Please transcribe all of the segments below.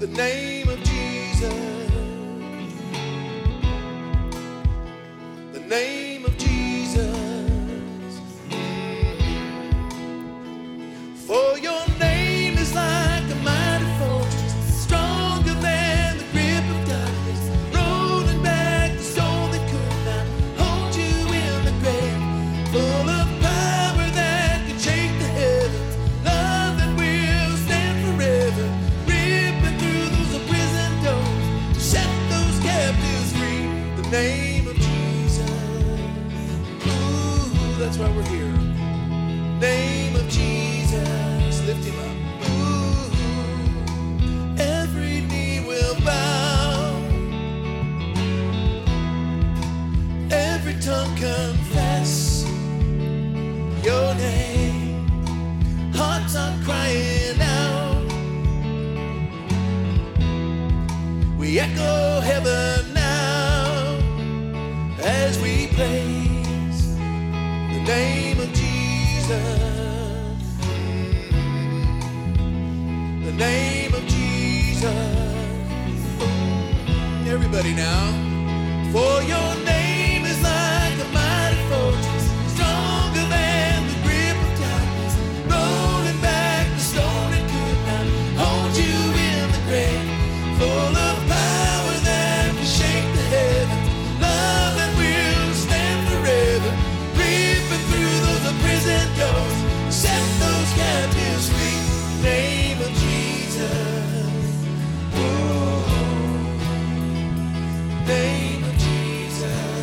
the name of Jesus, the name of Jesus, for your name is like a mighty fortress, stronger than the grip of darkness, rolling back the soul that could not hold you in the grave, full of name of Jesus. Ooh, that's why we're here. Name of Jesus, lift him up. Ooh, every knee will bow, every tongue confess your name. Hearts are crying out, we echo heaven as we praise the name of Jesus, the name of Jesus. Everybody now, for your name is like a mighty fortress, stronger than the grip of darkness, rolling back the stone that could not hold you in the grave, full of power that can shake the heavens, love that will stand forever, ripping through those prison doors, set those captives free. Name of Jesus, oh, name of Jesus.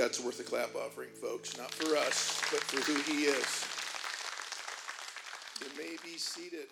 That's worth a clap offering, folks. Not for us, but for who he is. You may be seated.